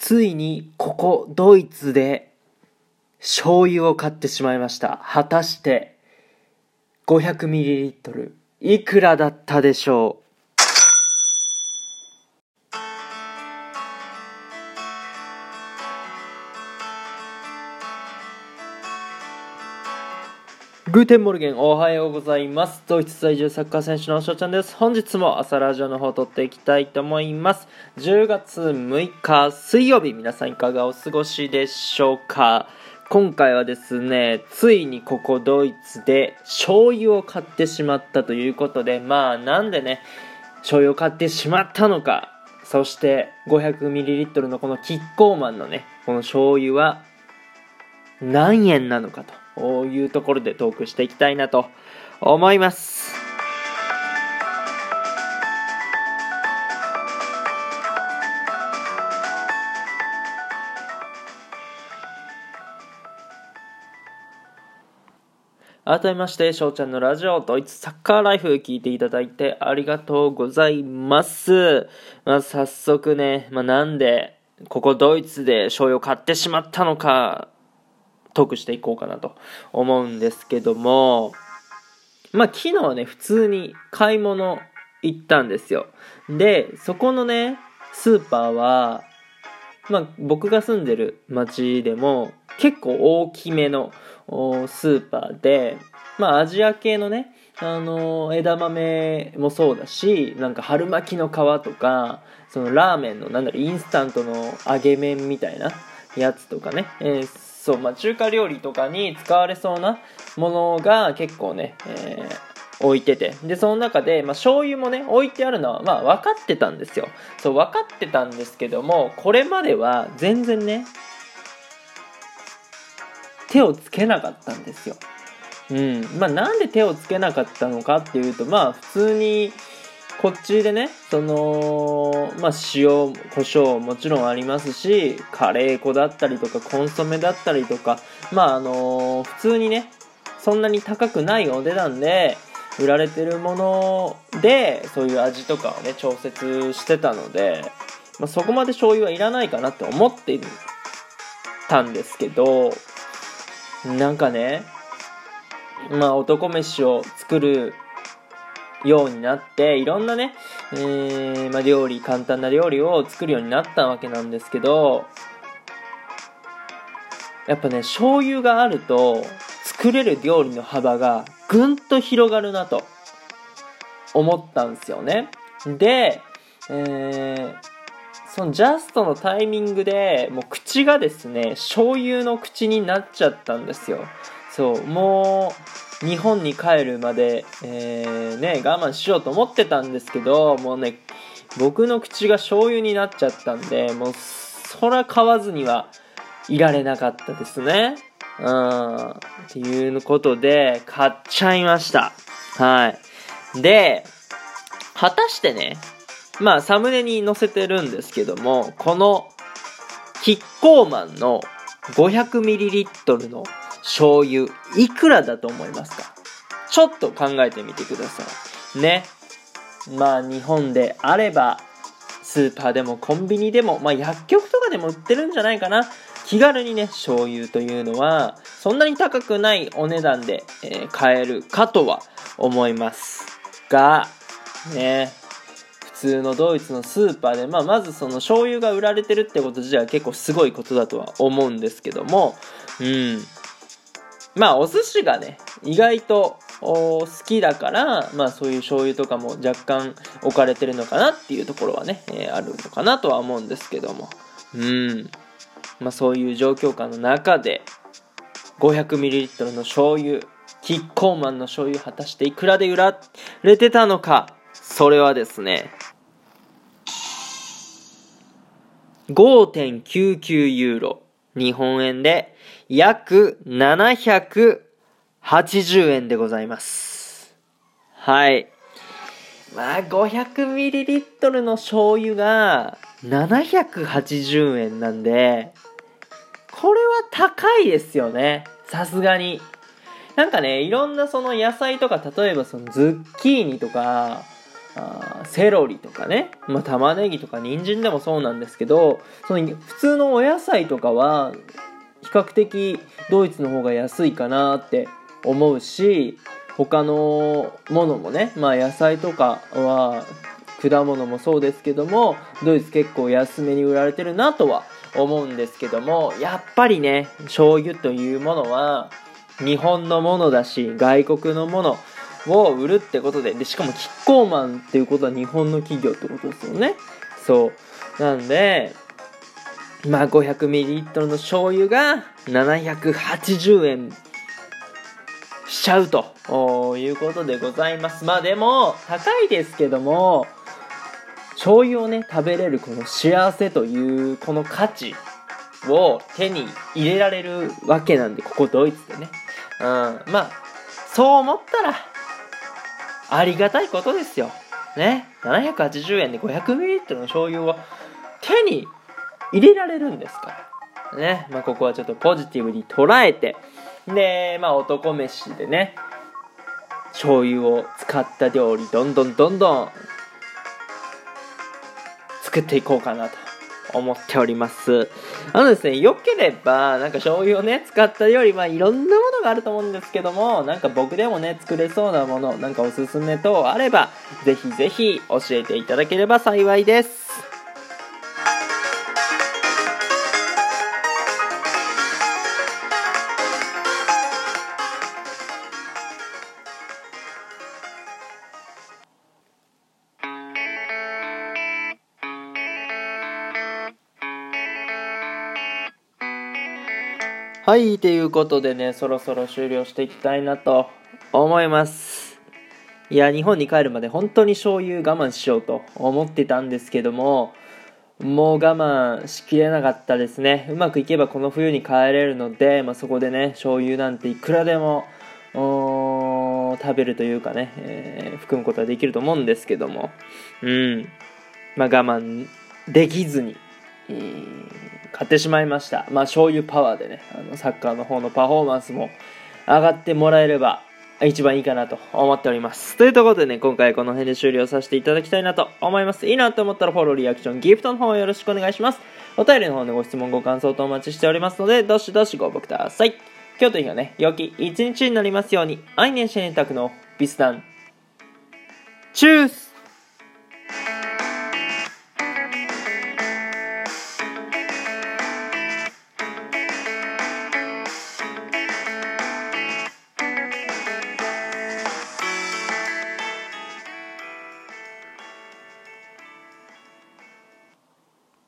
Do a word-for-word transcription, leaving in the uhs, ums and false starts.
ついにここドイツで醤油を買ってしまいました。果たしてごひゃくミリリットルいくらだったでしょう。グーテンモルゲン、おはようございます。ドイツ在住サッカー選手の翔ちゃんです。本日も朝ラジオの方を撮っていきたいと思います。じゅうがつむいか水曜日、皆さんいかがお過ごしでしょうか。今回はですね、ついにここドイツで醤油を買ってしまったということで、まあなんでね醤油を買ってしまったのか、そして ごひゃくミリリットル のこのキッコーマンのねこの醤油は何円なのかとこういうところでトークしていきたいなと思います。改めまして翔ちゃんのラジオドイツサッカーライフ聞いていただいてありがとうございます。まあ、早速ね、まあ、なんでここドイツで醤油を買ってしまったのかトークしていこうかなと思うんですけども、まあ昨日はね普通に買い物行ったんですよ。でそこのねスーパーは、まあ僕が住んでる町でも結構大きめのスーパーで、まあアジア系のねあの枝豆もそうだし、なんか春巻きの皮とか、そのラーメンのなんだろうインスタントの揚げ麺みたいなやつとかね、えーそうまあ、中華料理とかに使われそうなものが結構ね、えー、置いてて、でその中で、まあ、醤油もね置いてあるのは、まあ、分かってたんですよ。そう分かってたんですけども、これまでは全然ね手をつけなかったんですよ。うんまあ、なんで手をつけなかったのかっていうと、まあ普通にこっちでね、その、まあ、塩、胡椒もちろんありますし、カレー粉だったりとか、コンソメだったりとか、まあ、あのー、普通にね、そんなに高くないお値段で売られてるもので、そういう味とかをね、調節してたので、まあ、そこまで醤油はいらないかなって思ってたんですけど、なんかね、まあ、男飯を作るようになっていろんなね、えーまあ、料理簡単な料理を作るようになったわけなんですけど、やっぱね醤油があると作れる料理の幅がぐんと広がるなと思ったんですよね。で、えー、そのジャストのタイミングでもう口がですね醤油の口になっちゃったんですよ。そうもう日本に帰るまで、えー、ね我慢しようと思ってたんですけど、もうね僕の口が醤油になっちゃったんで、もうそら買わずにはいられなかったですね。うんっていうことで買っちゃいました。はいで果たしてね、まあサムネに載せてるんですけども、このキッコーマンの ごひゃくミリリットル の醤油いくらだと思いますか。ちょっと考えてみてくださいね。まあ日本であればスーパーでもコンビニでも、まあ薬局とかでも売ってるんじゃないかな。気軽にね醤油というのはそんなに高くないお値段で、えー、買えるかとは思いますがね、普通のドイツのスーパーで、まあ、まずその醤油が売られてるってこと自体は結構すごいことだとは思うんですけども、うんまあお寿司がね意外と好きだから、まあそういう醤油とかも若干置かれてるのかなっていうところはね、えー、あるのかなとは思うんですけども、うん、まあそういう状況下の中で ごひゃくミリリットル の醤油、キッコーマンの醤油果たしていくらで売られてたのか、それはですね ごてんきゅうきゅうユーロ、日本円で約ななひゃくはちじゅうえんでございます。はい。まあ、ごひゃくミリリットル の醤油がななひゃくはちじゅうえんなんで、これは高いですよね。さすがに。なんかね、いろんなその野菜とか、例えばそのズッキーニとか、あセロリとかね、まあ、玉ねぎとか人参でもそうなんですけど、その普通のお野菜とかは比較的ドイツの方が安いかなって思うし、他のものもね、まあ、野菜とかは果物もそうですけども、ドイツ結構安めに売られてるなとは思うんですけども、やっぱりね醤油というものは日本のものだし外国のものを売るってこと で, でしかもキッコーマンっていうことは日本の企業ってことですよね。そうなんで、まあ ごひゃくミリリットル の醤油がななひゃくはちじゅうえんしちゃうということでございます。まあでも高いですけども、醤油をね食べれるこの幸せというこの価値を手に入れられるわけなんで、ここドイツでね、うん、まあそう思ったらありがたいことですよね。ななひゃくはちじゅうえんで ごひゃくミリリットル の醤油を手に入れられるんですからね。まあここはちょっとポジティブに捉えて、でまあ男飯でね醤油を使った料理どんどんどんどん作っていこうかなと思っております。あのですね、よければなんか醤油をね使った料理、まあいろんなものがあると思うんですけども、なんか僕でもね作れそうなもの、なんかおすすめ等あればぜひぜひ教えていただければ幸いです。はい、ということでね、そろそろ終了していきたいなと思います。いや、日本に帰るまで本当に醤油我慢しようと思ってたんですけども、もう我慢しきれなかったですね。うまくいけばこの冬に帰れるので、まあ、そこでね醤油なんていくらでも食べるというかね、えー、含むことはできると思うんですけども、うん、まあ、我慢できずに、えー買ってしまいました。まあ醤油パワーでね、あのサッカーの方のパフォーマンスも上がってもらえれば一番いいかなと思っております。というところでね、今回この辺で終了させていただきたいなと思います。いいなと思ったらフォロー、リアクション、ギフトの方よろしくお願いします。お便りの方でご質問、ご感想とお待ちしておりますので、どしどしご応募ください。今日という日がね、良き一日になりますように。愛年支援宅のビスダン。チュース。